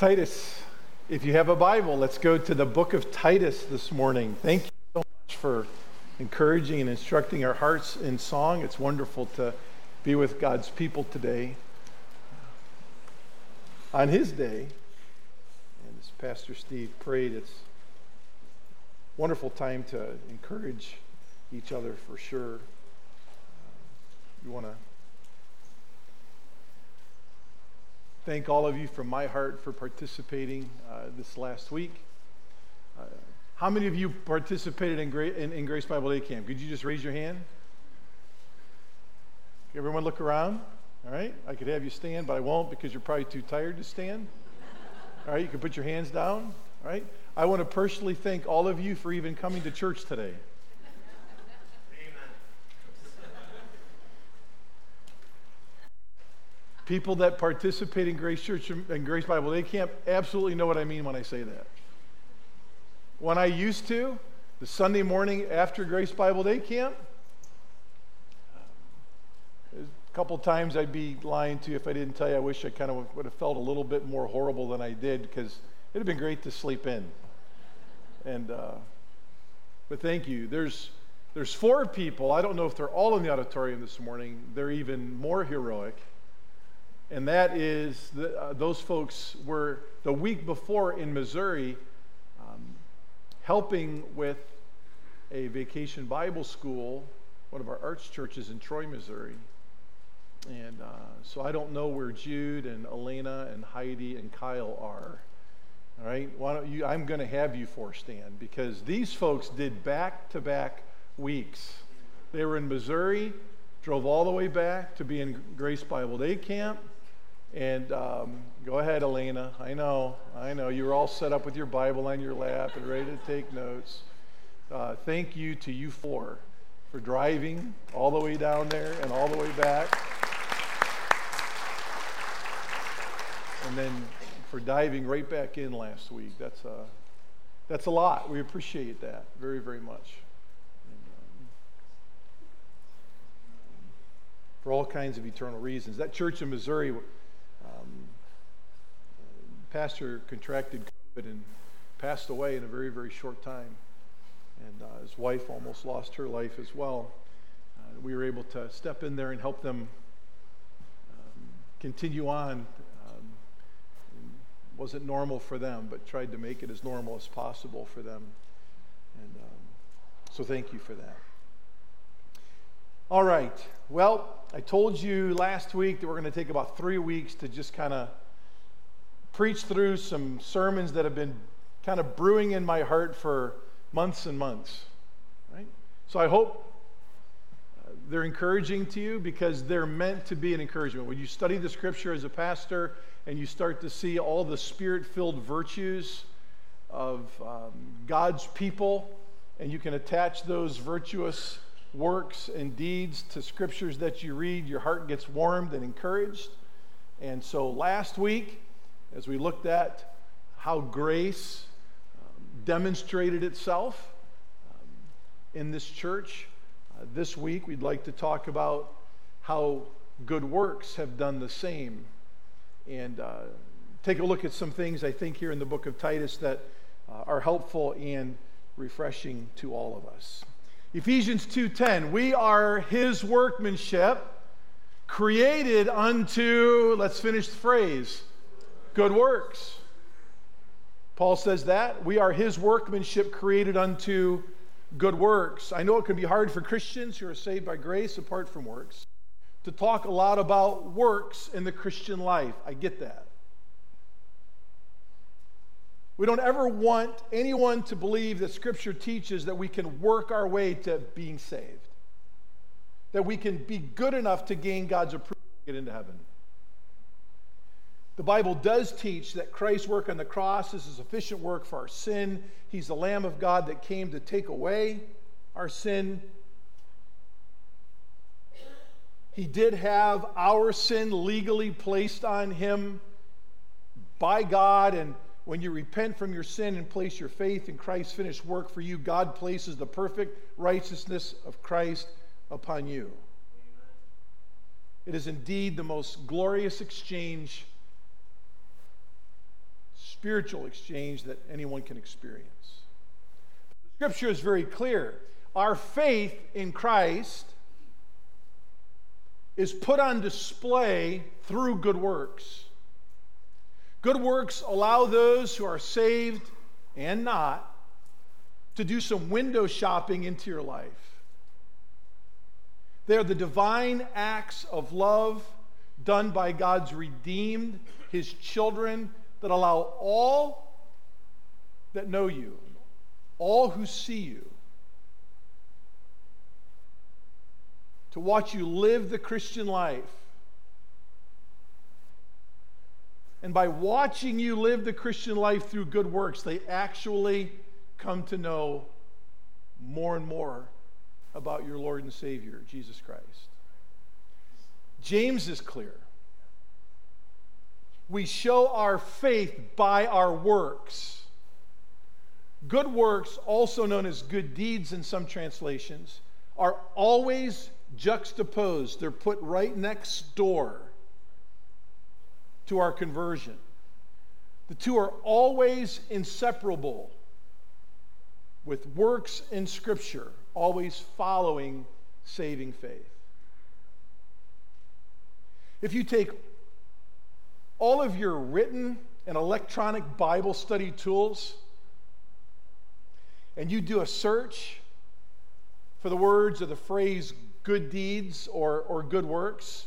Titus, if you have a Bible, let's go to the book of Titus this morning. Thank you so much for encouraging and instructing our hearts in song. It's wonderful to be with God's people today on His day. And as Pastor Steve prayed, it's a wonderful time to encourage each other for sure. You want to thank all of you from my heart for participating this last week. How many of you participated in Grace Bible Day Camp? Could you just raise your hand? Everyone look around. All right. I could have you stand, but I won't because you're probably too tired to stand. All right. You can put your hands down. All right. I want to personally thank all of you for even coming to church today. People that participate in Grace Church and Grace Bible Day Camp absolutely know what I mean when I say that. When I used to, the Sunday morning after Grace Bible Day Camp, a couple times I'd be lying to you if I didn't tell you I wish I kind of would have felt a little bit more horrible than I did, because it would have been great to sleep in. And but thank you. There's four people. I don't know if they're all in the auditorium this morning. They're even more heroic. And that is, those folks were the week before in Missouri helping with a vacation Bible school, one of our arts churches in Troy, Missouri. And so I don't know where Jude and Elena and Heidi and Kyle are. All right, why don't you? I'm going to have you four stand, because these folks did back-to-back weeks. They were in Missouri, drove all the way back to be in Grace Bible Day Camp. And go ahead, Elena. I know. You were all set up with your Bible on your lap and ready to take notes. Thank you to you four for driving all the way down there and all the way back. And then for diving right back in last week. That's a lot. We appreciate that very, very much. For all kinds of eternal reasons. That church in Missouri, pastor contracted COVID and passed away in a very, very short time. And his wife almost lost her life as well. We were able to step in there and help them continue on. It wasn't normal for them, but tried to make it as normal as possible for them. And so thank you for that. All right. Well, I told you last week that we're going to take about 3 weeks to just kind of preach through some sermons that have been kind of brewing in my heart for months and months. Right? So I hope they're encouraging to you, because they're meant to be an encouragement. When you study the Scripture as a pastor and you start to see all the Spirit-filled virtues of God's people, and you can attach those virtuous works and deeds to scriptures that you read, your heart gets warmed and encouraged. And so last week, as we looked at how grace demonstrated itself in this church, this week we'd like to talk about how good works have done the same, and take a look at some things I think here in the book of Titus that are helpful and refreshing to all of us. Ephesians 2:10, we are His workmanship, created unto, let's finish the phrase, good works. Paul says that. We are His workmanship, created unto good works. I know it can be hard for Christians who are saved by grace apart from works to talk a lot about works in the Christian life. I get that. We don't ever want anyone to believe that Scripture teaches that we can work our way to being saved, that we can be good enough to gain God's approval to get into heaven. The Bible does teach that Christ's work on the cross is a sufficient work for our sin. He's the Lamb of God that came to take away our sin. He did have our sin legally placed on Him by God, and when you repent from your sin and place your faith in Christ's finished work for you, God places the perfect righteousness of Christ upon you. Amen. It is indeed the most glorious exchange spiritual exchange that anyone can experience. The scripture is very clear. Our faith in Christ is put on display through good works. Good works allow those who are saved and not to do some window shopping into your life. They are the divine acts of love done by God's redeemed, his children, that allow all that know you, all who see you, to watch you live the Christian life. And by watching you live the Christian life through good works, they actually come to know more and more about your Lord and Savior, Jesus Christ. James is clear. We show our faith by our works. Good works, also known as good deeds in some translations, are always juxtaposed. They're put right next door to our conversion. The two are always inseparable, with works in Scripture always following saving faith. If you take all of your written and electronic Bible study tools and you do a search for the words or the phrase good deeds or good works,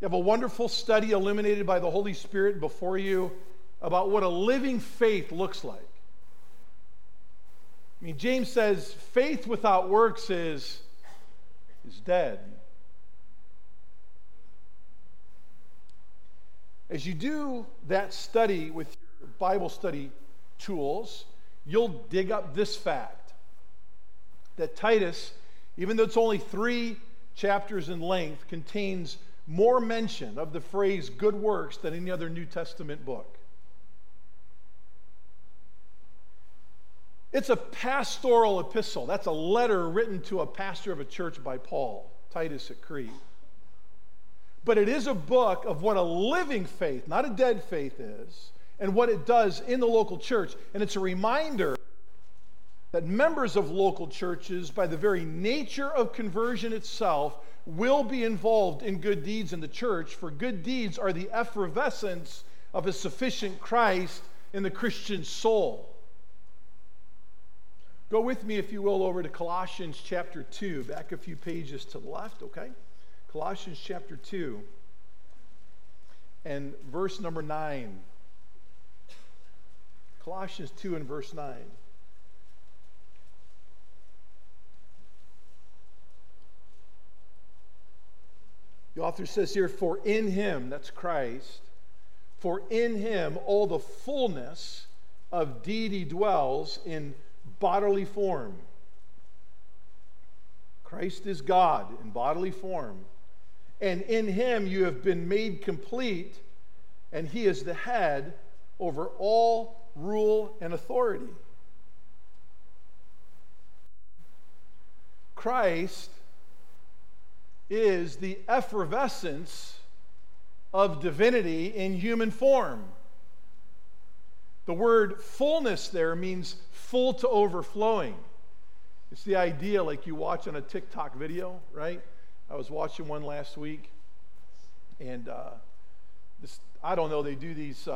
you have a wonderful study illuminated by the Holy Spirit before you about what a living faith looks like. I mean, James says faith without works is dead. As you do that study with your Bible study tools, you'll dig up this fact, that Titus, even though it's only 3 chapters in length, contains more mention of the phrase good works than any other New Testament book. It's a pastoral epistle. That's a letter written to a pastor of a church by Paul, Titus at Crete. But it is a book of what a living faith, not a dead faith, is, and what it does in the local church. And it's a reminder that members of local churches, by the very nature of conversion itself, will be involved in good deeds in the church, for good deeds are the effervescence of a sufficient Christ in the Christian soul. Go with me, if you will, over to Colossians chapter 2, back a few pages to the left, okay? Colossians chapter 2 and verse number 9. Colossians 2 and verse 9. The author says here, for in him, that's Christ, for in him all the fullness of deity dwells in bodily form. Christ is God in bodily form, and in him you have been made complete, and he is the head over all rule and authority. Christ is the effervescence of divinity in human form. The word fullness there means full to overflowing. It's the idea, like you watch on a TikTok video, right? I was watching one last week, and they do these,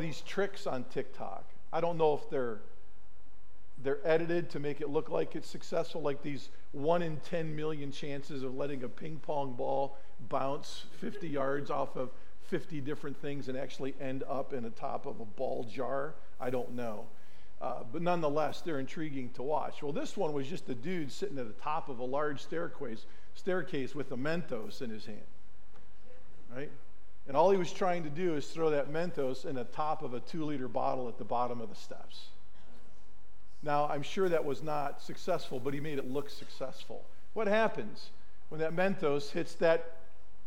these tricks on TikTok. I don't know if they're edited to make it look like it's successful, like these 1 in 10 million chances of letting a ping pong ball bounce 50 yards off of 50 different things and actually end up in the top of a ball jar. I don't know. But nonetheless, they're intriguing to watch. Well, this one was just a dude sitting at the top of a large staircase with a Mentos in his hand, right? And all he was trying to do is throw that Mentos in the top of a 2-liter bottle at the bottom of the steps. Now, I'm sure that was not successful, but he made it look successful. What happens when that Mentos hits that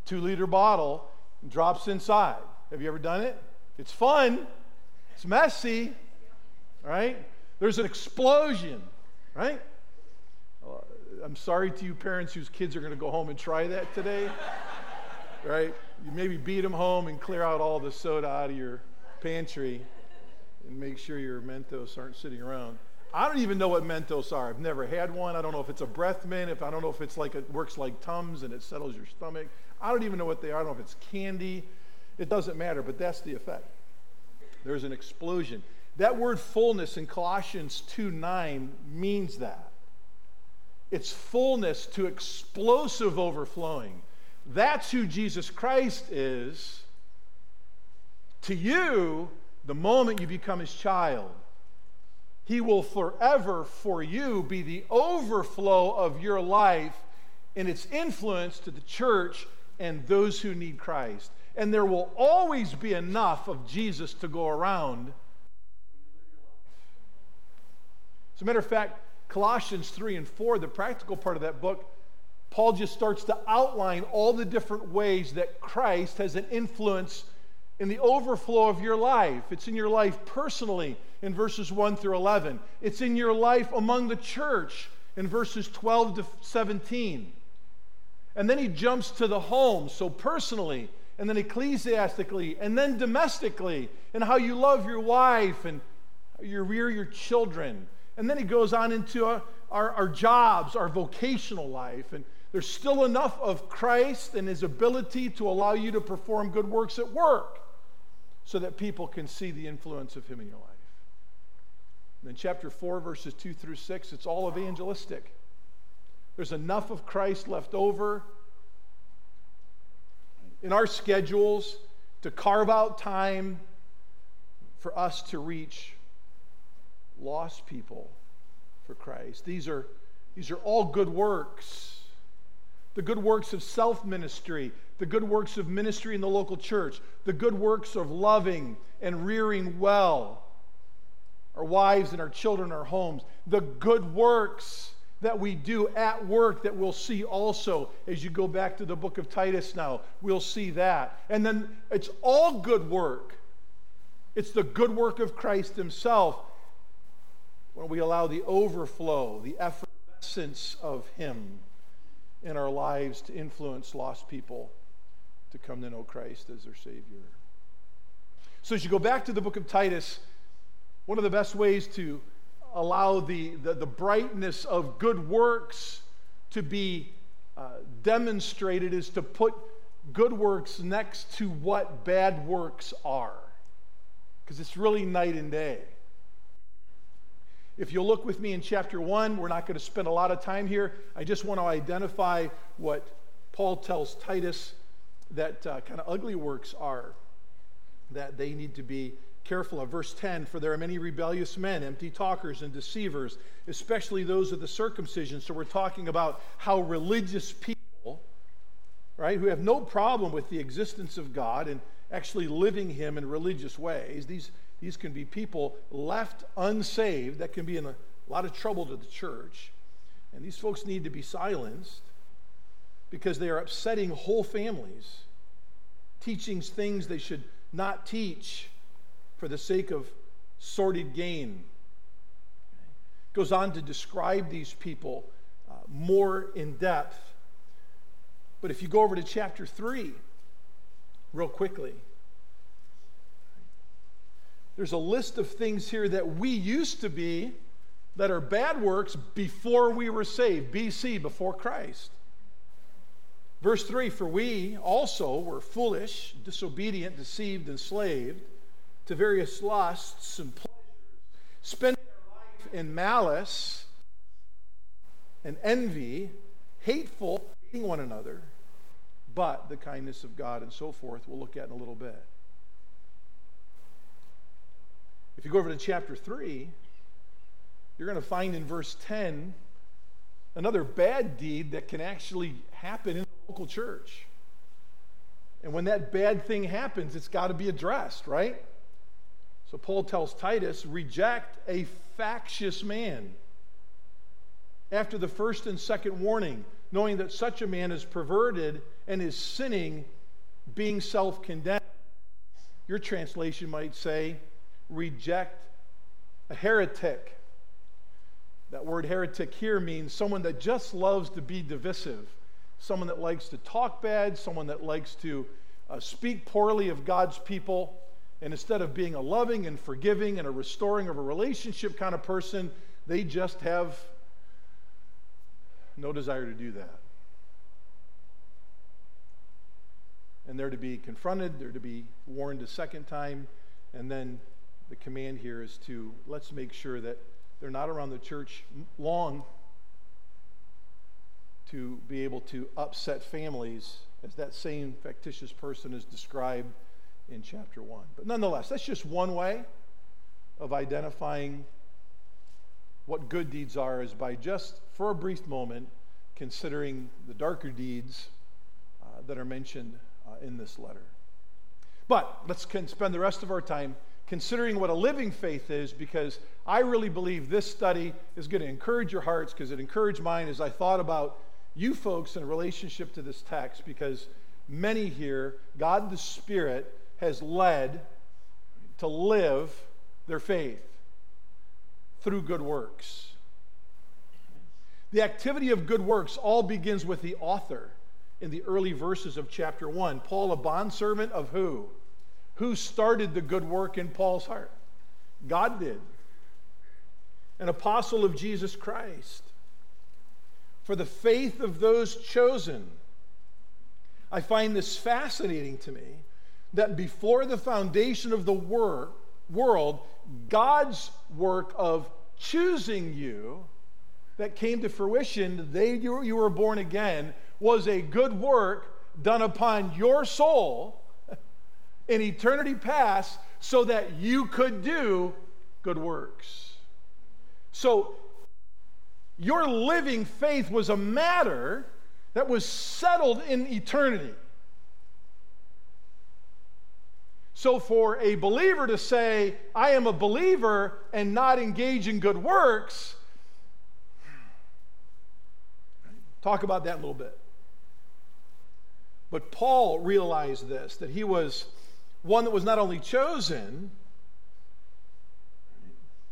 2-liter bottle and drops inside? Have you ever done it? It's fun. It's messy. Right? There's an explosion, right? I'm sorry to you parents whose kids are going to go home and try that today, right? You maybe beat them home and clear out all the soda out of your pantry and make sure your Mentos aren't sitting around. I don't even know what Mentos are. I've never had one. I don't know if it's a breath mint. I don't know if it's like it works like Tums and it settles your stomach. I don't even know what they are. I don't know if it's candy. It doesn't matter, but that's the effect. There's an explosion. That word fullness in Colossians 2:9 means that. It's fullness to explosive overflowing. That's who Jesus Christ is. To you, the moment you become his child, he will forever for you be the overflow of your life and its influence to the church and those who need Christ. And there will always be enough of Jesus to go around. As a matter of fact, Colossians 3 and 4, the practical part of that book, Paul just starts to outline all the different ways that Christ has an influence in the overflow of your life. It's in your life personally in verses 1 through 11. It's in your life among the church in verses 12 to 17. And then he jumps to the home, so personally, and then ecclesiastically, and then domestically, and how you love your wife and how you rear your children. And then he goes on into our jobs, our vocational life, and there's still enough of Christ and his ability to allow you to perform good works at work so that people can see the influence of him in your life. And in chapter 4, verses 2 through 6, it's all evangelistic. There's enough of Christ left over in our schedules to carve out time for us to reach lost people for Christ. These are all good works. The good works of self-ministry, the good works of ministry in the local church, the good works of loving and rearing well our wives and our children, our homes, the good works that we do at work that we'll see also as you go back to the book of Titus now. We'll see that. And then it's all good work. It's the good work of Christ himself when we allow the overflow, the effervescence of him in our lives to influence lost people to come to know Christ as their Savior. So as you go back to the book of Titus, one of the best ways to allow the brightness of good works to be demonstrated is to put good works next to what bad works are, because it's really night and day. If you'll look with me in chapter 1, we're not going to spend a lot of time here. I just want to identify what Paul tells Titus that kind of ugly works are that they need to be careful of. Verse 10, for there are many rebellious men, empty talkers and deceivers, especially those of the circumcision. So we're talking about how religious people, right, who have no problem with the existence of God and actually living him in religious ways, these can be people left unsaved that can be in a lot of trouble to the church. And these folks need to be silenced because they are upsetting whole families, teaching things they should not teach for the sake of sordid gain. Goes on to describe these people more in depth. But if you go over to chapter 3 real quickly, there's a list of things here that we used to be that are bad works before we were saved, BC, before Christ. Verse 3, for we also were foolish, disobedient, deceived, enslaved to various lusts and pleasures, spending our life in malice and envy, hateful, hating one another, but the kindness of God and so forth we'll look at in a little bit. If you go over to chapter 3, you're going to find in verse 10 another bad deed that can actually happen in the local church. And when that bad thing happens, it's got to be addressed, right? So Paul tells Titus, reject a factious man after the first and second warning, knowing that such a man is perverted and is sinning, being self-condemned. Your translation might say, reject a heretic. That word heretic here means someone that just loves to be divisive, someone that likes to talk bad, someone that likes to speak poorly of God's people, And instead of being a loving and forgiving and a restoring of a relationship kind of person, they just have no desire to do that. And they're to be confronted, they're to be warned a second time, and then the command here is to let's make sure that they're not around the church long to be able to upset families, as that same factitious person is described in chapter 1. But nonetheless, that's just one way of identifying what good deeds are, is by just for a brief moment considering the darker deeds that are mentioned in this letter. But let's spend the rest of our time considering what a living faith is, because I really believe this study is going to encourage your hearts, because it encouraged mine as I thought about you folks in relationship to this text, because many here, God the Spirit has led to live their faith through good works. The activity of good works all begins with the author. In the early verses of chapter 1, Paul, a bondservant of who? Who started the good work in Paul's heart? God did. An apostle of Jesus Christ. For the faith of those chosen. I find this fascinating to me, that before the foundation of the world, God's work of choosing you that came to fruition, you were born again, was a good work done upon your soul in eternity past so that you could do good works. So your living faith was a matter that was settled in eternity. So for a believer to say, I am a believer and not engage in good works, talk about that a little bit. But Paul realized this, that he was one that was not only chosen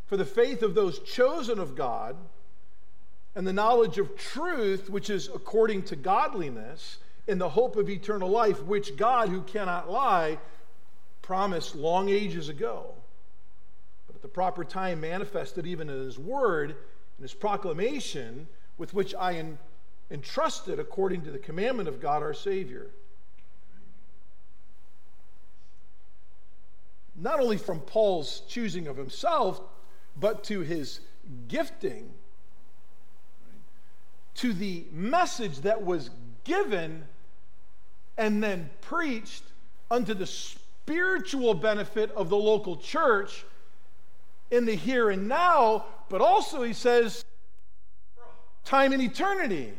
for the faith of those chosen of God and the knowledge of truth, which is according to godliness, in the hope of eternal life, which God, who cannot lie, promised long ages ago, but at the proper time manifested even in his word and his proclamation, with which I am entrusted according to the commandment of God our Savior. Not only from Paul's choosing of himself, but to his gifting, to the message that was given and then preached unto the spiritual benefit of the local church in the here and now, but also, he says, time and eternity.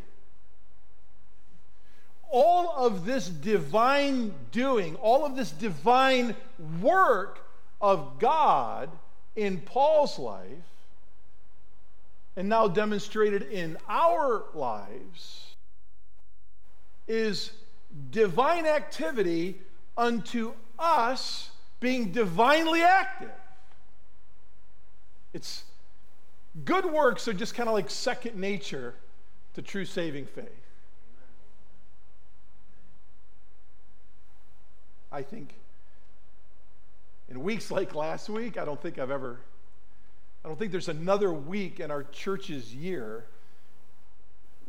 All of this divine doing, all of this divine work of God in Paul's life, and now demonstrated in our lives, is divine activity unto us being divinely active. It's good works are just kind of like second nature to true saving faith. I think in weeks like last week, I don't think there's another week in our church's year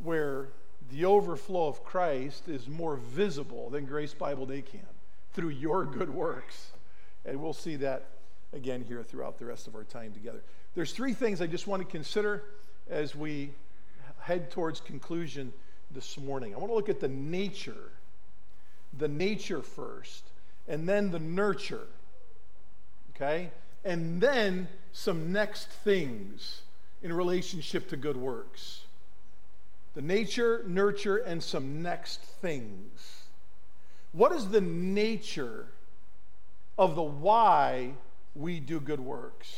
where the overflow of Christ is more visible than Grace Bible Day Camp through your good works. And we'll see that again here throughout the rest of our time together. There's three things I just want to consider as we head towards conclusion this morning. I want to look at the nature first, and then the nurture, okay? And then some next things in relationship to good works. The nature, nurture, and some next things. What is the nature of the why we do good works?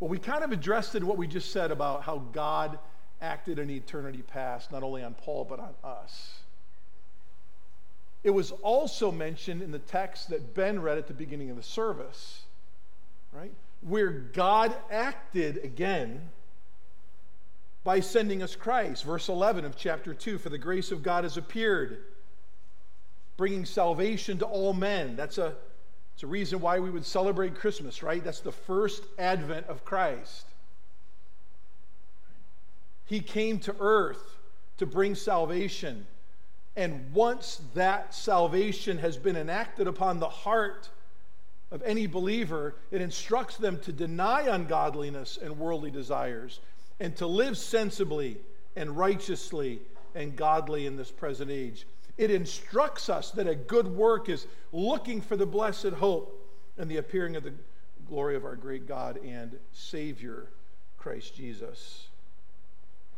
Well, we kind of addressed it in what we just said about how God acted in eternity past, not only on Paul, but on us. It was also mentioned in the text that Ben read at the beginning of the service, right? Where God acted again by sending us Christ. Verse 11 of chapter 2, for the grace of God has appeared, bringing salvation to all men. That's a It's a reason why we would celebrate Christmas, right? That's the first advent of Christ. He came to earth to bring salvation. And once that salvation has been enacted upon the heart of any believer, it instructs them to deny ungodliness and worldly desires and to live sensibly and righteously and godly in this present age. It instructs us that a good work is looking for the blessed hope and the appearing of the glory of our great God and Savior, Christ Jesus,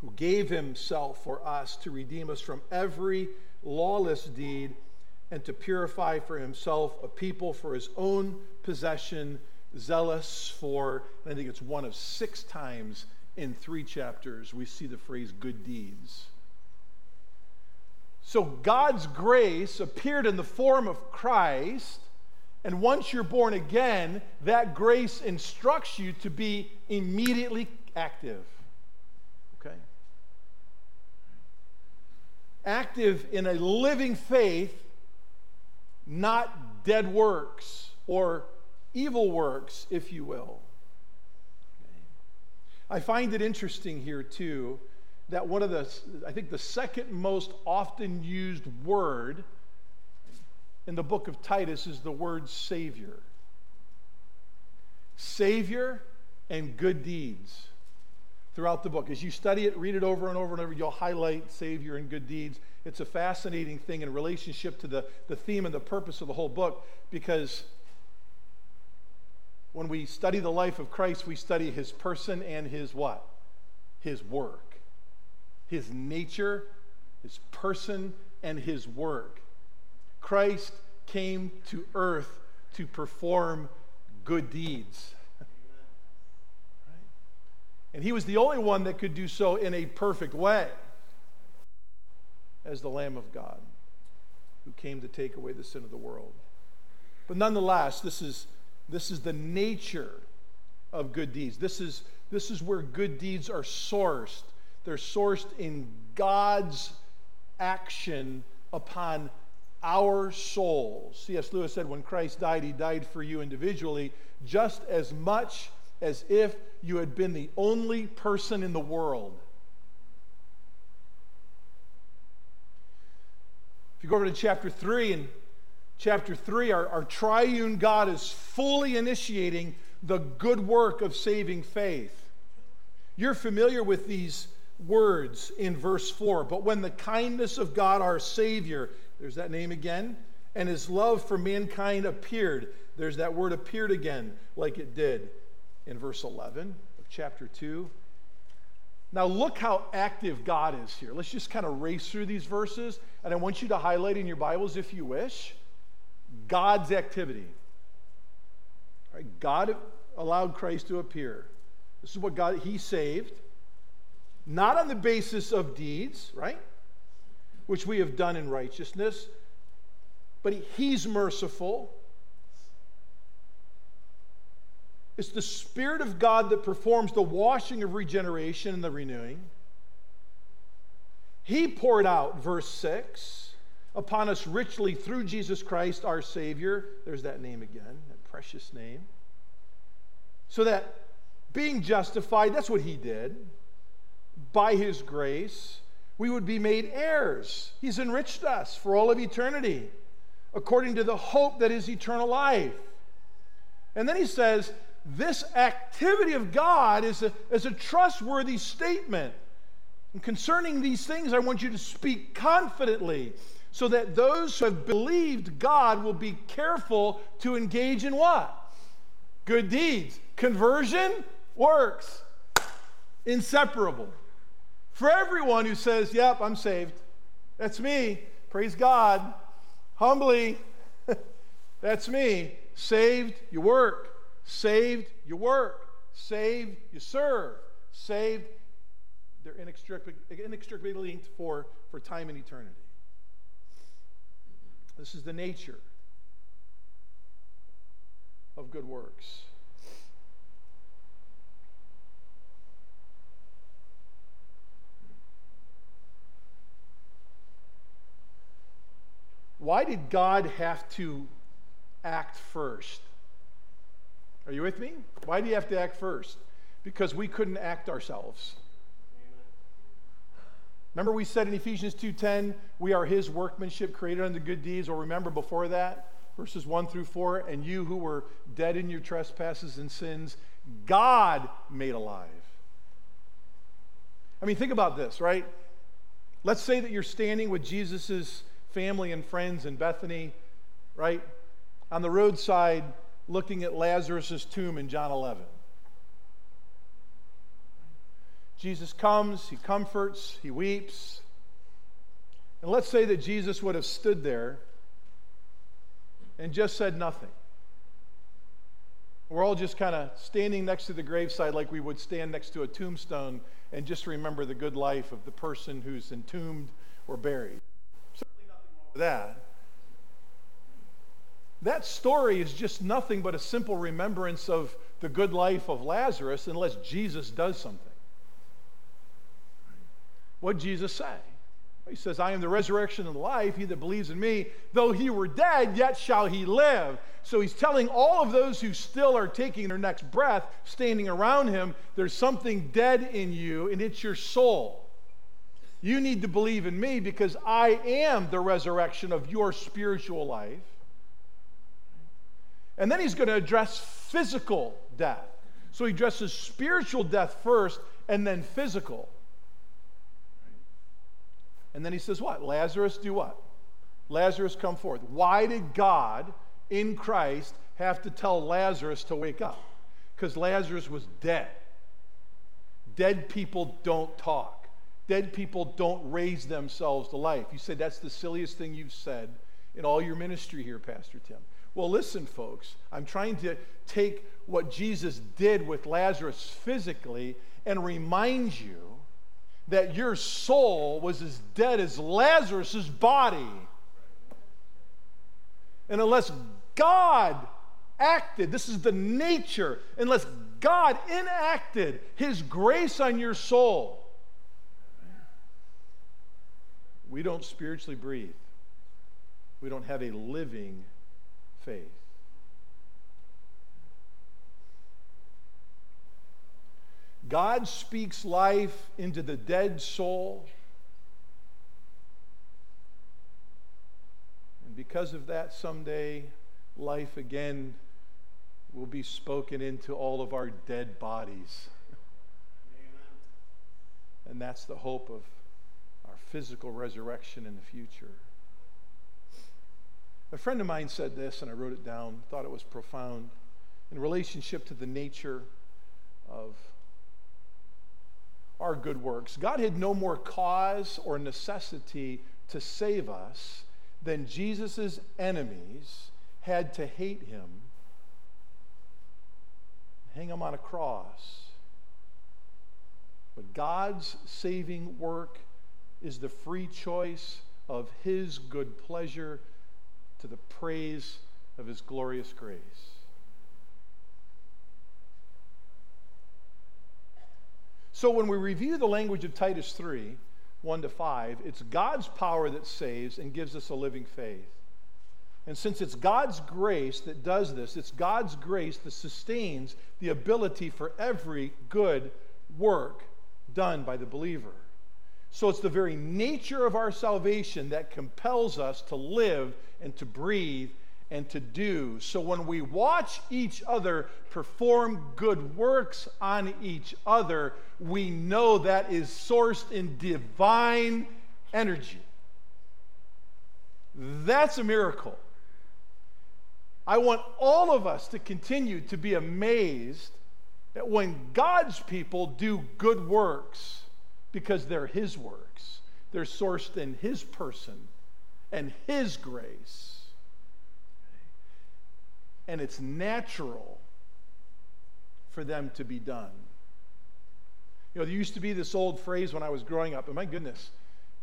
who gave himself for us to redeem us from every lawless deed and to purify for himself a people for his own possession, zealous for, and I think it's one of 6 times in 3 chapters, we see the phrase good deeds. So God's grace appeared in the form of Christ, and once you're born again, that grace instructs you to be immediately active. Okay? Active in a living faith, not dead works or evil works, if you will. I find it interesting here, too, that one of the, I think the second most often used word in the book of Titus is the word Savior. Savior and good deeds throughout the book. As you study it, read it over and over and over, you'll highlight Savior and good deeds. It's a fascinating thing in relationship to the theme and the purpose of the whole book, because when we study the life of Christ, we study his person and his what? His work. His nature, his person, and his work. Christ came to earth to perform good deeds. Right? And he was the only one that could do so in a perfect way as the Lamb of God who came to take away the sin of the world. But nonetheless, this is the nature of good deeds. This is where good deeds are sourced. They're sourced in God's action upon our souls. C.S. Lewis said, when Christ died, he died for you individually, just as much as if you had been the only person in the world. If you go over to chapter 3, in chapter 3, our triune God is fully initiating the good work of saving faith. You're familiar with these words in verse 4, but when the kindness of God our Savior, there's that name again, and his love for mankind appeared, there's that word appeared again, like it did in verse 11 of chapter 2. Now look how active God is here. Let's just kind of race through these verses, and I want you to highlight in your Bibles, if you wish, God's activity. All right, God allowed Christ to appear. This is what God, he saved, not on the basis of deeds, right, which we have done in righteousness, but he's merciful. It's the Spirit of God that performs the washing of regeneration and the renewing. He poured out, verse 6, upon us richly through Jesus Christ our Savior. There's that name again, that precious name. So that being justified, that's what he did, by his grace, we would be made heirs. He's enriched us for all of eternity, according to the hope that is eternal life. And then he says, this activity of God is a trustworthy statement. And concerning these things, I want you to speak confidently, so that those who have believed God will be careful to engage in what? Good deeds. Conversion? Works. Inseparable. For everyone who says, yep, I'm saved. That's me. Praise God. Humbly. That's me. Saved, you work. Saved, you work. Saved, you serve. Saved, they're inextricably linked for time and eternity. This is the nature of good works. Why did God have to act first. Are you with me? Why do you have to act first? Because we couldn't act ourselves. Remember we said in Ephesians 2:10, we are his workmanship created unto good deeds, or remember before that, verses 1 through 4, and you who were dead in your trespasses and sins, God made alive. I mean, think about this, right? Let's say that you're standing with Jesus' family and friends in Bethany, right? On the roadside, looking at Lazarus' tomb in John 11. Jesus comes, he comforts, he weeps. And let's say that Jesus would have stood there and just said nothing. We're all just kind of standing next to the graveside like we would stand next to a tombstone and just remember the good life of the person who's entombed or buried. Certainly nothing wrong with that. That story is just nothing but a simple remembrance of the good life of Lazarus unless Jesus does something. What did Jesus say? He says, I am the resurrection and the life. He that believes in me, though he were dead, yet shall he live. So he's telling all of those who still are taking their next breath, standing around him, there's something dead in you, and it's your soul. You need to believe in me because I am the resurrection of your spiritual life. And then he's going to address physical death. So he addresses spiritual death first and then physical. And then he says what? Lazarus, do what? Lazarus, come forth. Why did God in Christ have to tell Lazarus to wake up? Because Lazarus was dead. Dead people don't talk. Dead people don't raise themselves to life. You said that's the silliest thing you've said in all your ministry here, Pastor Tim. Well, listen, folks. I'm trying to take what Jesus did with Lazarus physically and remind you that your soul was as dead as Lazarus' body. And unless God acted, this is the nature, unless God enacted his grace on your soul, we don't spiritually breathe. We don't have a living faith. God speaks life into the dead soul. And because of that, someday life again will be spoken into all of our dead bodies. Amen. And that's the hope of our physical resurrection in the future. A friend of mine said this, and I wrote it down, thought it was profound, in relationship to the nature of our good works. God had no more cause or necessity to save us than Jesus' enemies had to hate him, hang him on a cross. But God's saving work is the free choice of his good pleasure to the praise of his glorious grace. So when we review the language of Titus 3, 1 to 5, it's God's power that saves and gives us a living faith. And since it's God's grace that does this, it's God's grace that sustains the ability for every good work done by the believer. So it's the very nature of our salvation that compels us to live and to breathe and to do. So when we watch each other perform good works on each other, we know that is sourced in divine energy. That's a miracle. I want all of us to continue to be amazed that when God's people do good works, because they're his works, they're sourced in his person and his grace. And it's natural for them to be done. You know, there used to be this old phrase when I was growing up, and my goodness,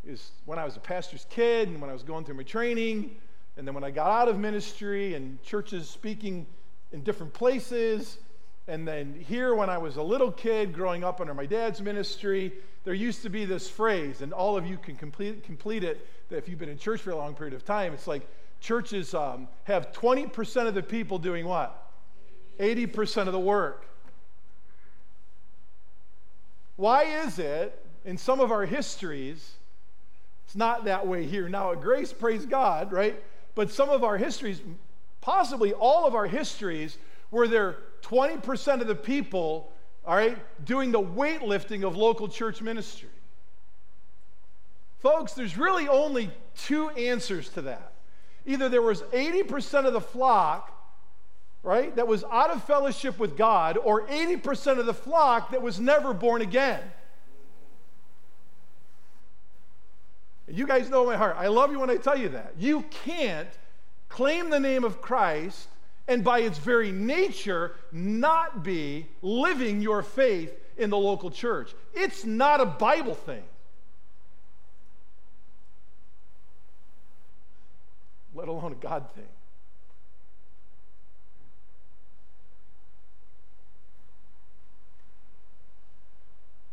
is when I was a pastor's kid and when I was going through my training, and then when I got out of ministry and churches speaking in different places, and then here when I was a little kid growing up under my dad's ministry, there used to be this phrase, and all of you can complete it, that if you've been in church for a long period of time, it's like, Churches have 20% of the people doing what? 80% of the work. Why is it in some of our histories, it's not that way here now at Grace, praise God, right? But some of our histories, possibly all of our histories, where there 20% of the people, all right, doing the weightlifting of local church ministry. Folks, there's really only two answers to that. Either there was 80% of the flock, right, that was out of fellowship with God, or 80% of the flock that was never born again. You guys know my heart. I love you when I tell you that. You can't claim the name of Christ and by its very nature not be living your faith in the local church. It's not a Bible thing. Let alone a God thing.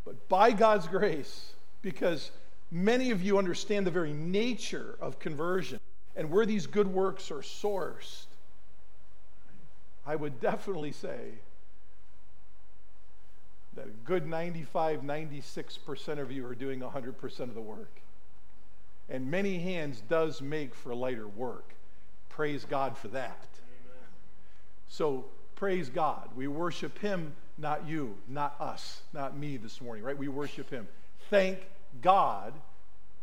But by God's grace, because many of you understand the very nature of conversion and where these good works are sourced, I would definitely say that a good 95, 96% of you are doing 100% of the work. And many hands does make for lighter work. Praise God for that. Amen. So praise God. We worship him, not you, not us, not me this morning, right? We worship him. Thank God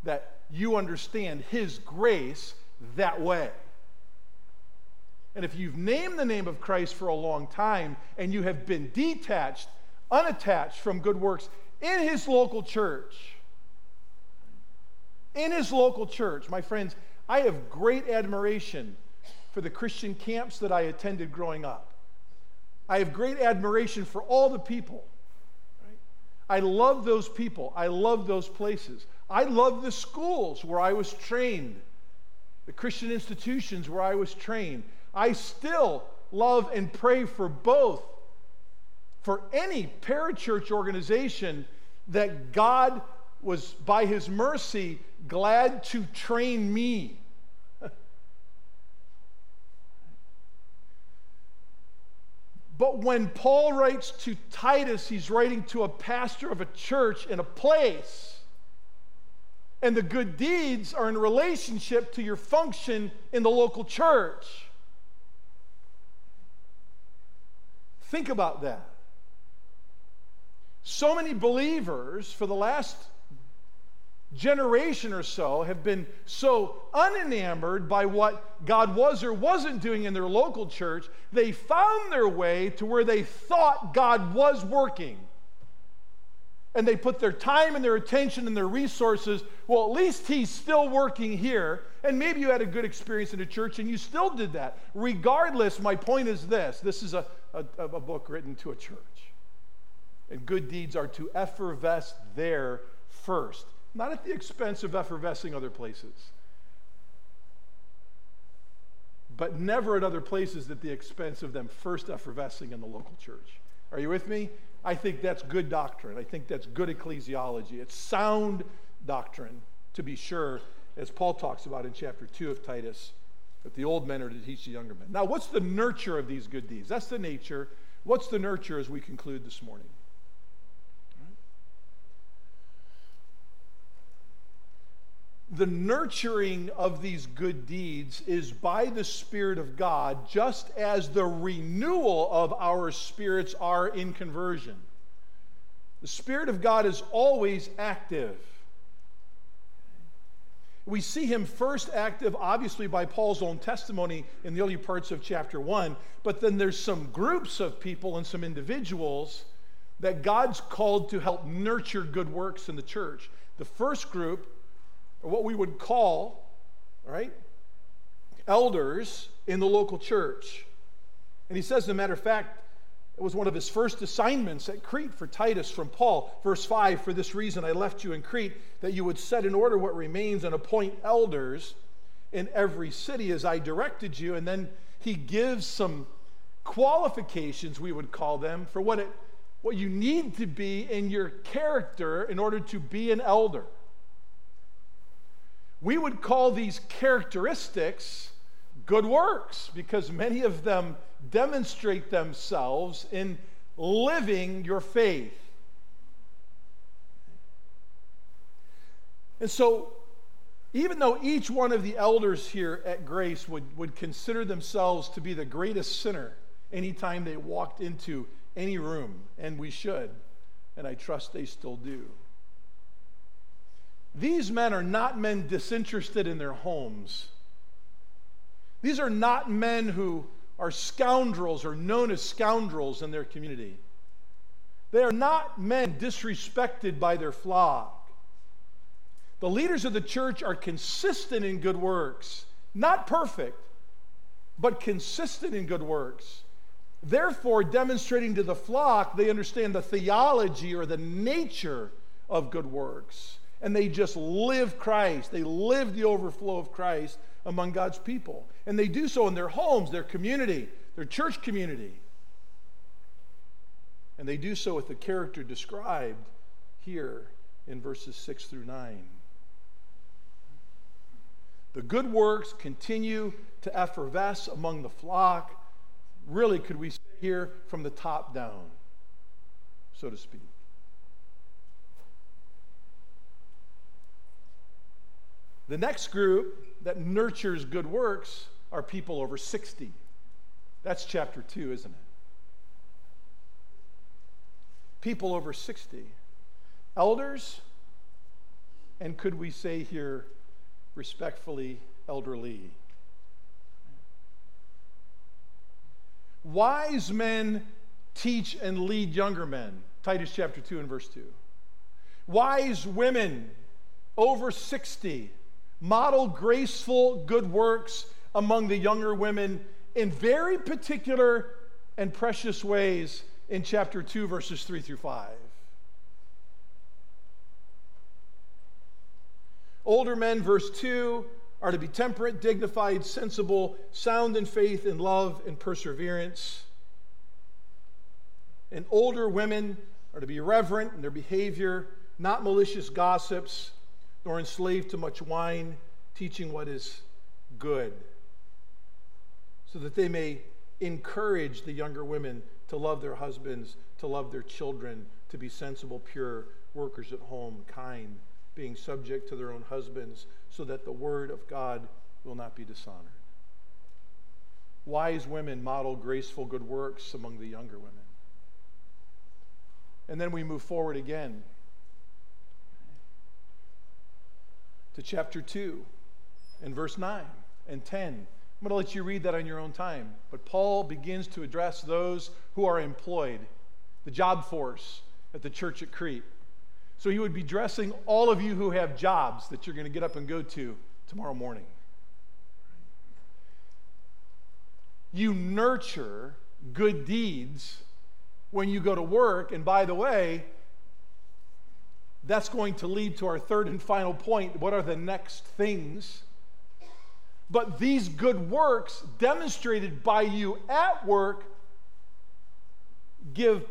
that you understand his grace that way. And if you've named the name of Christ for a long time and you have been detached, unattached from good works in his local church, in his local church, my friends, I have great admiration for the Christian camps that I attended growing up. I have great admiration for all the people. I love those people. I love those places. I love the schools where I was trained, the Christian institutions where I was trained. I still love and pray for both, for any parachurch organization that God was, by his mercy, glad to train me. But when Paul writes to Titus, he's writing to a pastor of a church in a place. And the good deeds are in relationship to your function in the local church. Think about that. So many believers for the last generation or so have been so unenamored by what God was or wasn't doing in their local church, they found their way to where they thought God was working. And they put their time and their attention and their resources, well, at least he's still working here. And maybe you had a good experience in a church and you still did that. Regardless, my point is this is a book written to a church. And good deeds are to effervesce there first. Not at the expense of effervescing other places, but never at other places at the expense of them first effervescing in the local church. Are you with me? I think that's good doctrine. I think that's good ecclesiology. It's sound doctrine, to be sure, as Paul talks about in chapter 2 of Titus, that the old men are to teach the younger men. Now, what's the nurture of these good deeds? That's the nature. What's the nurture as we conclude this morning? The nurturing of these good deeds is by the Spirit of God, just as the renewal of our spirits are in conversion. The Spirit of God is always active. We see him first active, obviously, by Paul's own testimony in the early parts of chapter 1, but then there's some groups of people and some individuals that God's called to help nurture good works in the church. The first group, or what we would call, right, elders in the local church. And he says, as a matter of fact, it was one of his first assignments at Crete for Titus from Paul. Verse 5, for this reason I left you in Crete, that you would set in order what remains and appoint elders in every city as I directed you. And then he gives some qualifications, we would call them, for what you need to be in your character in order to be an elder. We would call these characteristics good works, because many of them demonstrate themselves in living your faith. And so, even though each one of the elders here at Grace would consider themselves to be the greatest sinner anytime they walked into any room, and we should, and I trust they still do, these men are not men disinterested in their homes. These are not men who are scoundrels or known as scoundrels in their community. They are not men disrespected by their flock. The leaders of the church are consistent in good works, not perfect, but consistent in good works. Therefore, demonstrating to the flock, they understand the theology or the nature of good works, and they just live Christ. They live the overflow of Christ among God's people. And they do so in their homes, their community, their church community. And they do so with the character described here in verses 6 through 9. The good works continue to effervesce among the flock. Really, could we say here, from the top down, so to speak. The next group that nurtures good works are people over 60. That's chapter 2, isn't it? People over 60. Elders, and could we say here, respectfully, elderly. Wise men teach and lead younger men. Titus chapter 2 and verse 2. Wise women over 60 model graceful good works among the younger women in very particular and precious ways in chapter 2, verses 3 through 5. Older men, verse 2, are to be temperate, dignified, sensible, sound in faith, in love, and perseverance. And older women are to be reverent in their behavior, not malicious gossips, nor enslaved to much wine, teaching what is good, so that they may encourage the younger women to love their husbands, to love their children, to be sensible, pure, workers at home, kind, being subject to their own husbands, so that the word of God will not be dishonored. Wise women model graceful good works among the younger women. And then we move forward again to chapter 2 and verse 9 and 10. I'm going to let you read that on your own time. But Paul begins to address those who are employed, the job force at the church at Crete. So he would be addressing all of you who have jobs that you're going to get up and go to tomorrow morning. You nurture good deeds when you go to work. And by the way, that's going to lead to our third and final point. What are the next things? But these good works demonstrated by you at work give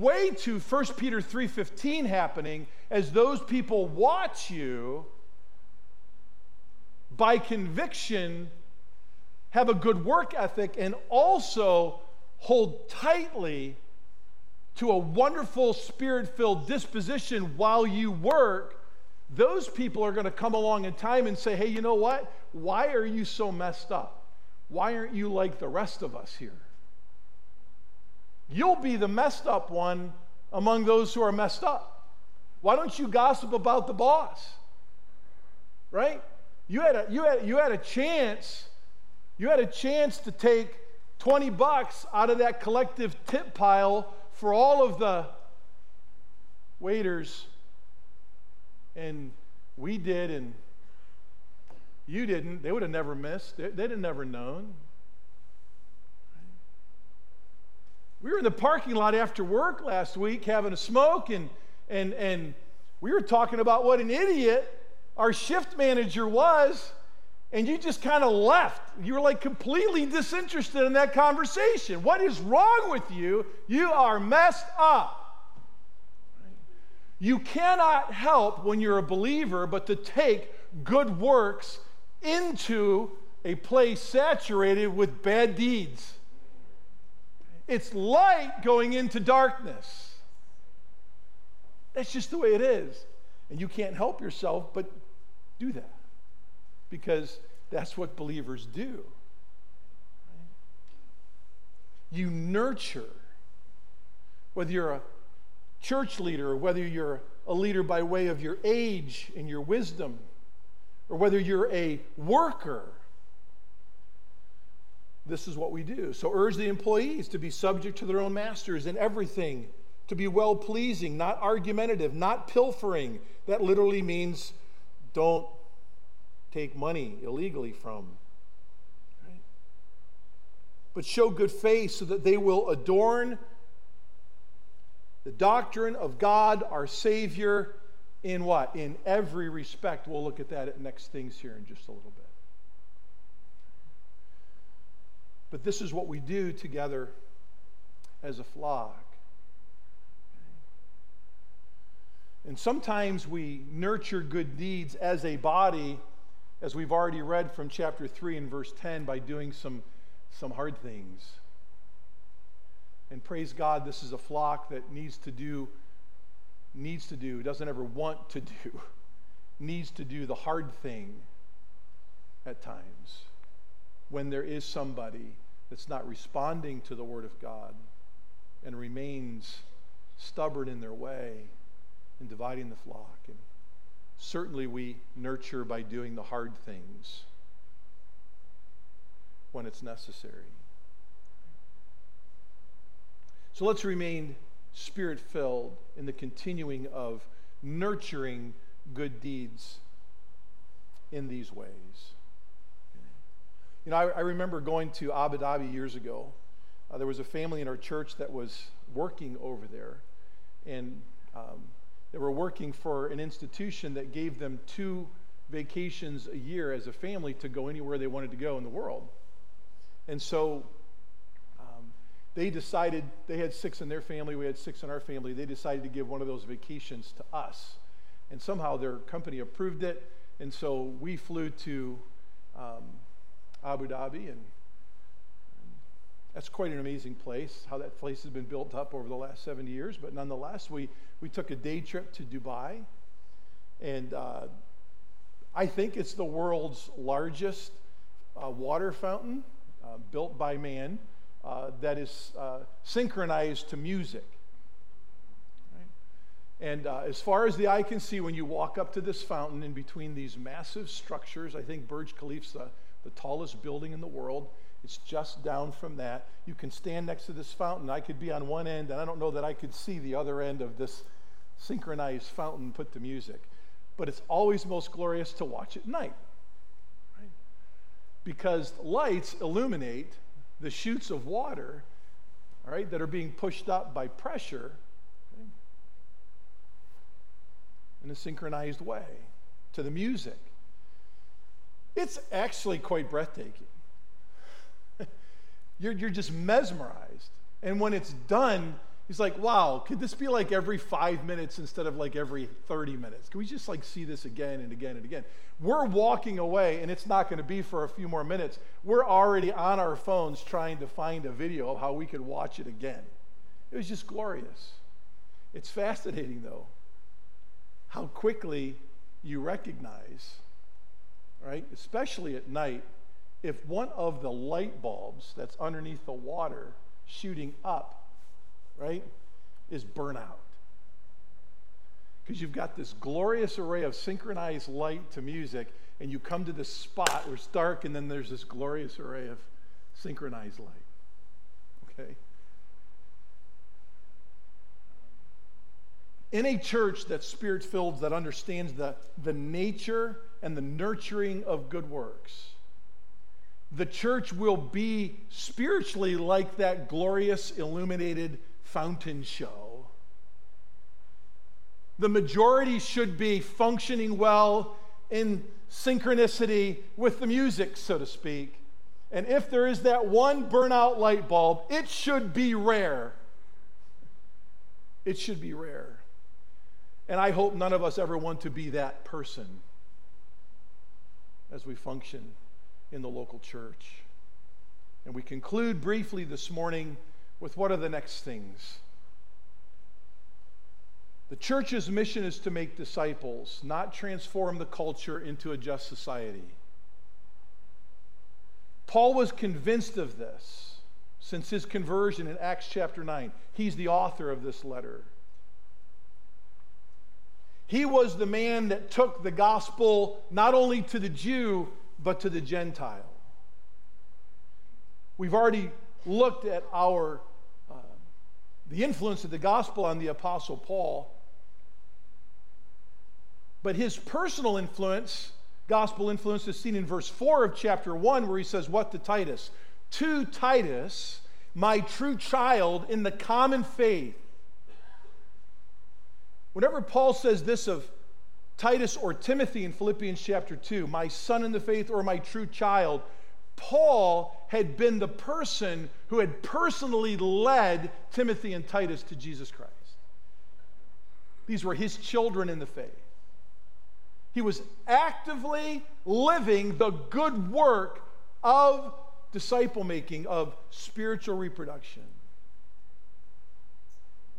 way to 1 Peter 3:15 happening as those people watch you by conviction, have a good work ethic, and also hold tightly to a wonderful spirit-filled disposition while you work. Those people are going to come along in time and say, hey, you know what? Why are you so messed up? Why aren't you like the rest of us here? You'll be the messed up one among those who are messed up. Why don't you gossip about the boss? Right? You had a chance to take $20 out of that collective tip pile for all of the waiters, and we did, and you didn't. They would have never missed. They'd have never known. We were in the parking lot after work last week having a smoke, and we were talking about what an idiot our shift manager was, and you just kind of left. You were like completely disinterested in that conversation. What is wrong with you? You are messed up. You cannot help when you're a believer but to take good works into a place saturated with bad deeds. It's light going into darkness. That's just the way it is. And you can't help yourself but do that, because that's what believers do. You nurture, whether you're a church leader or whether you're a leader by way of your age and your wisdom, or whether you're a worker. This is what we do. So urge the employees to be subject to their own masters in everything, to be well-pleasing, not argumentative, not pilfering. That literally means don't take money illegally from. Right? But show good faith so that they will adorn the doctrine of God, our Savior, in what? In every respect. We'll look at that at next things here in just a little bit. But this is what we do together as a flock. And sometimes we nurture good deeds as a body, as we've already read from chapter 3 and verse 10, by doing some hard things. And praise God, this is a flock that needs to do, doesn't ever want to do, needs to do the hard thing at times, when there is somebody that's not responding to the Word of God and remains stubborn in their way and dividing the flock. And certainly we nurture by doing the hard things when it's necessary. So let's remain Spirit-filled in the continuing of nurturing good deeds in these ways. You know, I remember going to Abu Dhabi years ago. There was a family in our church that was working over there, and they were working for an institution that gave them 2 vacations a year as a family to go anywhere they wanted to go in the world. And so they decided, they had 6 in their family, we had 6 in our family, they decided to give one of those vacations to us. And somehow their company approved it, and so we flew to Abu Dhabi, and that's quite an amazing place, how that place has been built up over the last 70 years. But nonetheless, we took a day trip to Dubai, and I think it's the world's largest water fountain built by man that is synchronized to music. And as far as the eye can see, when you walk up to this fountain in between these massive structures, I think Burj Khalifa, the tallest building in the world. It's just down from that. You can stand next to this fountain. I could be on one end, and I don't know that I could see the other end of this synchronized fountain put to music. But it's always most glorious to watch at night, right? Because lights illuminate the chutes of water, all right, that are being pushed up by pressure, okay, in a synchronized way to the music. It's actually quite breathtaking. You're just mesmerized. And when it's done, he's like, wow, could this be like every 5 minutes instead of like every 30 minutes? Can we just like see this again and again and again? We're walking away, and it's not going to be for a few more minutes. We're already on our phones trying to find a video of how we could watch it again. It was just glorious. It's fascinating, though, how quickly you recognize, right, especially at night, if one of the light bulbs that's underneath the water shooting up, right, is burnt out. Because you've got this glorious array of synchronized light to music, and you come to this spot where it's dark, and then there's this glorious array of synchronized light. Okay? In a church that's Spirit-filled, that understands the nature and the nurturing of good works, the church will be spiritually like that glorious illuminated fountain show. The majority should be functioning well in synchronicity with the music, so to speak. And if there is that one burnout light bulb, it should be rare. It should be rare. And I hope none of us ever want to be that person. as we function in the local church. And we conclude briefly this morning with what are the next things. The church's mission is to make disciples, not transform the culture into a just society. Paul was convinced of this since his conversion in Acts chapter 9. He's the author of this letter. He was the man that took the gospel not only to the Jew, but to the Gentile. We've already looked at the influence of the gospel on the Apostle Paul. But his personal influence, gospel influence, is seen in verse 4 of chapter 1, where he says, "What to Titus? To Titus, my true child in the common faith." Whenever Paul says this of Titus or Timothy in Philippians chapter 2, my son in the faith or my true child, Paul had been the person who had personally led Timothy and Titus to Jesus Christ. These were his children in the faith. He was actively living the good work of disciple making, of spiritual reproduction.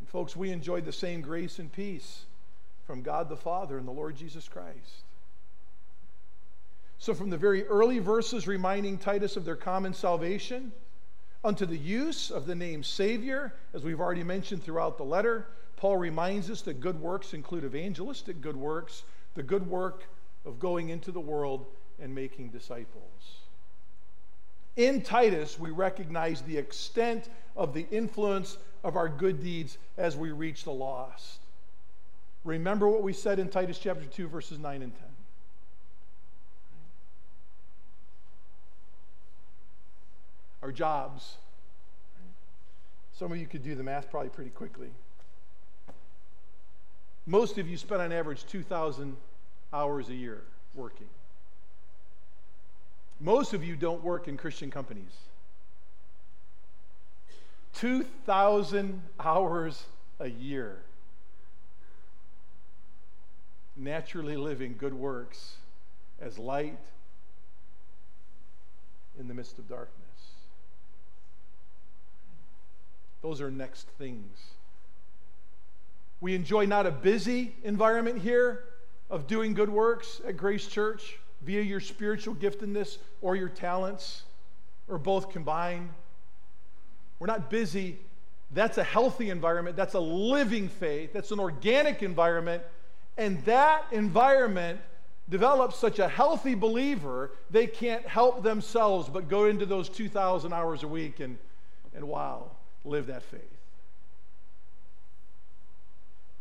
Folks, we enjoyed the same grace and peace from God the Father and the Lord Jesus Christ. So from the very early verses reminding Titus of their common salvation, unto the use of the name Savior, as we've already mentioned throughout the letter, Paul reminds us that good works include evangelistic good works, the good work of going into the world and making disciples. In Titus, we recognize the extent of the influence of our good deeds as we reach the lost. Remember what we said in Titus chapter 2, verses 9 and 10. Our jobs. Some of you could do the math probably pretty quickly. Most of you spend on average 2,000 hours a year working. Most of you don't work in Christian companies. 2,000 hours a year. Naturally living good works as light in the midst of darkness. Those are next things. We enjoy not a busy environment here of doing good works at Grace Church via your spiritual giftedness or your talents or both combined. We're not busy. That's a healthy environment. That's a living faith. That's an organic environment. And that environment develops such a healthy believer, they can't help themselves but go into those 2,000 hours a week and wow, live that faith.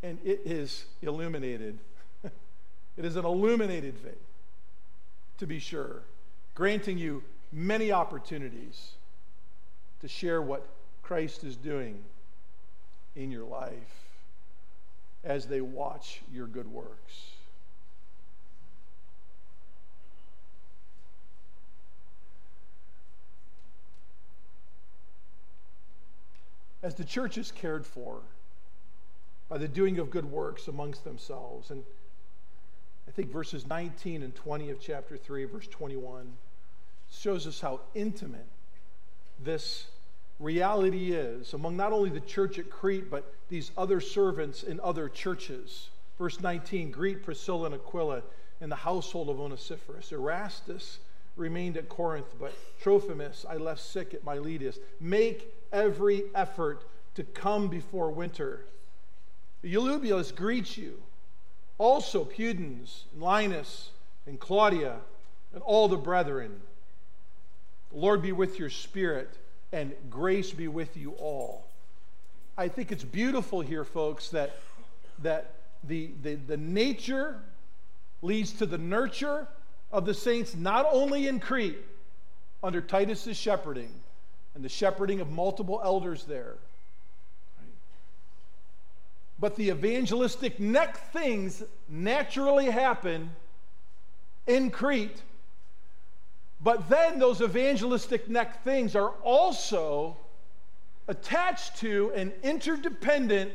And it is illuminated. It is an illuminated faith, to be sure, granting you many opportunities to share what Christ is doing in your life as they watch your good works. As the church is cared for by the doing of good works amongst themselves, and I think verses 19 and 20 of chapter 3, verse 21, shows us how intimate this reality is among not only the church at Crete, but these other servants in other churches. Verse 19, greet Priscilla and Aquila and the household of Onesiphorus. Erastus remained at Corinth, but Trophimus I left sick at Miletus. Make every effort to come before winter. Eulubius greets you. Also Pudens, and Linus, and Claudia, and all the brethren. The Lord be with your spirit, and grace be with you all. I think it's beautiful here, folks, that the nature leads to the nurture of the saints, not only in Crete, under Titus's shepherding, and the shepherding of multiple elders there, but the evangelistic next things naturally happen in Crete. But then those evangelistic next things are also attached to and interdependent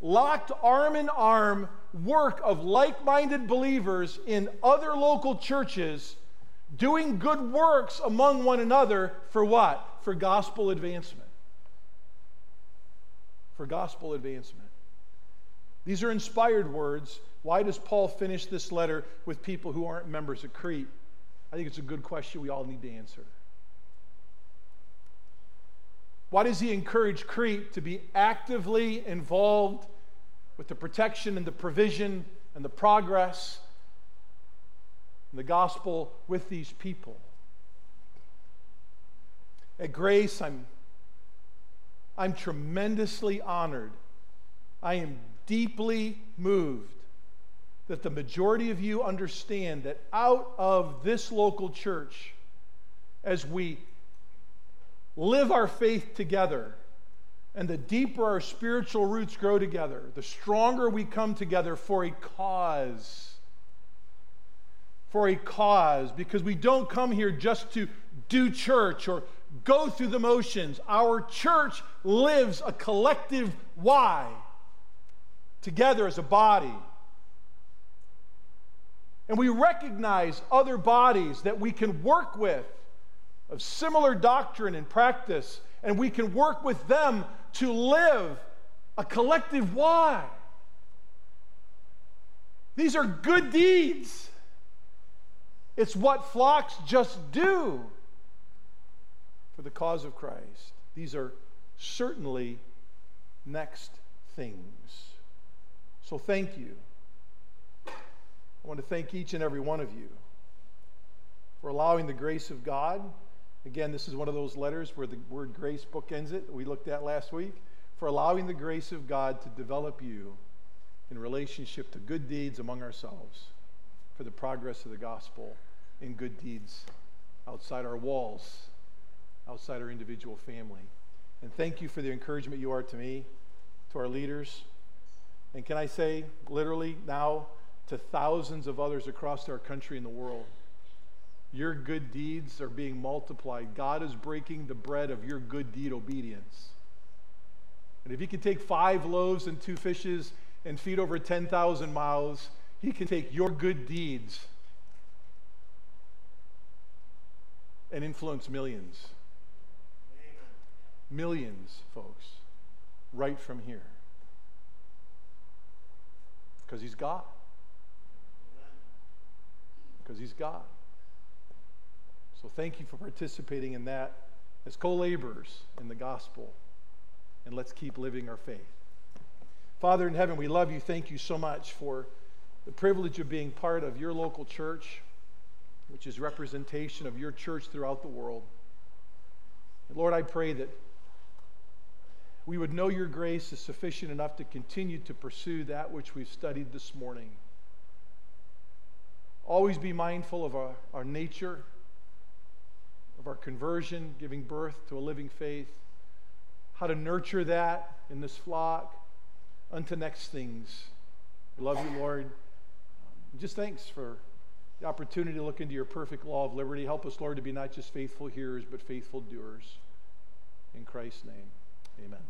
locked arm in arm work of like-minded believers in other local churches doing good works among one another for what? For gospel advancement. For gospel advancement. These are inspired words. Why does Paul finish this letter with people who aren't members of Crete? I think it's a good question we all need to answer. Why does he encourage Crete to be actively involved with the protection and the provision and the progress and the gospel with these people? At Grace, I'm tremendously honored. I am deeply moved that the majority of you understand that out of this local church, as we live our faith together, and the deeper our spiritual roots grow together, the stronger we come together for a cause. For a cause, because we don't come here just to do church or go through the motions. Our church lives a collective why, together as a body. And we recognize other bodies that we can work with of similar doctrine and practice, and we can work with them to live a collective why. These are good deeds. It's what flocks just do for the cause of Christ. These are certainly next things. So thank you. I want to thank each and every one of you for allowing the grace of God. Again, this is one of those letters where the word grace bookends it, we looked at last week, for allowing the grace of God to develop you in relationship to good deeds among ourselves, for the progress of the gospel in good deeds outside our walls, outside our individual family. And thank you for the encouragement you are to me, to our leaders, and can I say, literally now, to thousands of others across our country and the world. Your good deeds are being multiplied. God is breaking the bread of your good deed obedience. And if he can take 5 loaves and 2 fishes and feed over 10,000 mouths, he can take your good deeds and influence millions. Millions, folks, right from here. Because he's God. Because he's God. So thank you for participating in that as co-laborers in the gospel. And let's keep living our faith. Father in heaven, we love you. Thank you so much for the privilege of being part of your local church, which is representation of your church throughout the world. And Lord, I pray that we would know your grace is sufficient enough to continue to pursue that which we've studied this morning. Always be mindful of our nature, of our conversion, giving birth to a living faith, how to nurture that in this flock unto next things. We love you, Lord. Just thanks for the opportunity to look into your perfect law of liberty. Help us, Lord, to be not just faithful hearers, but faithful doers. In Christ's name, amen.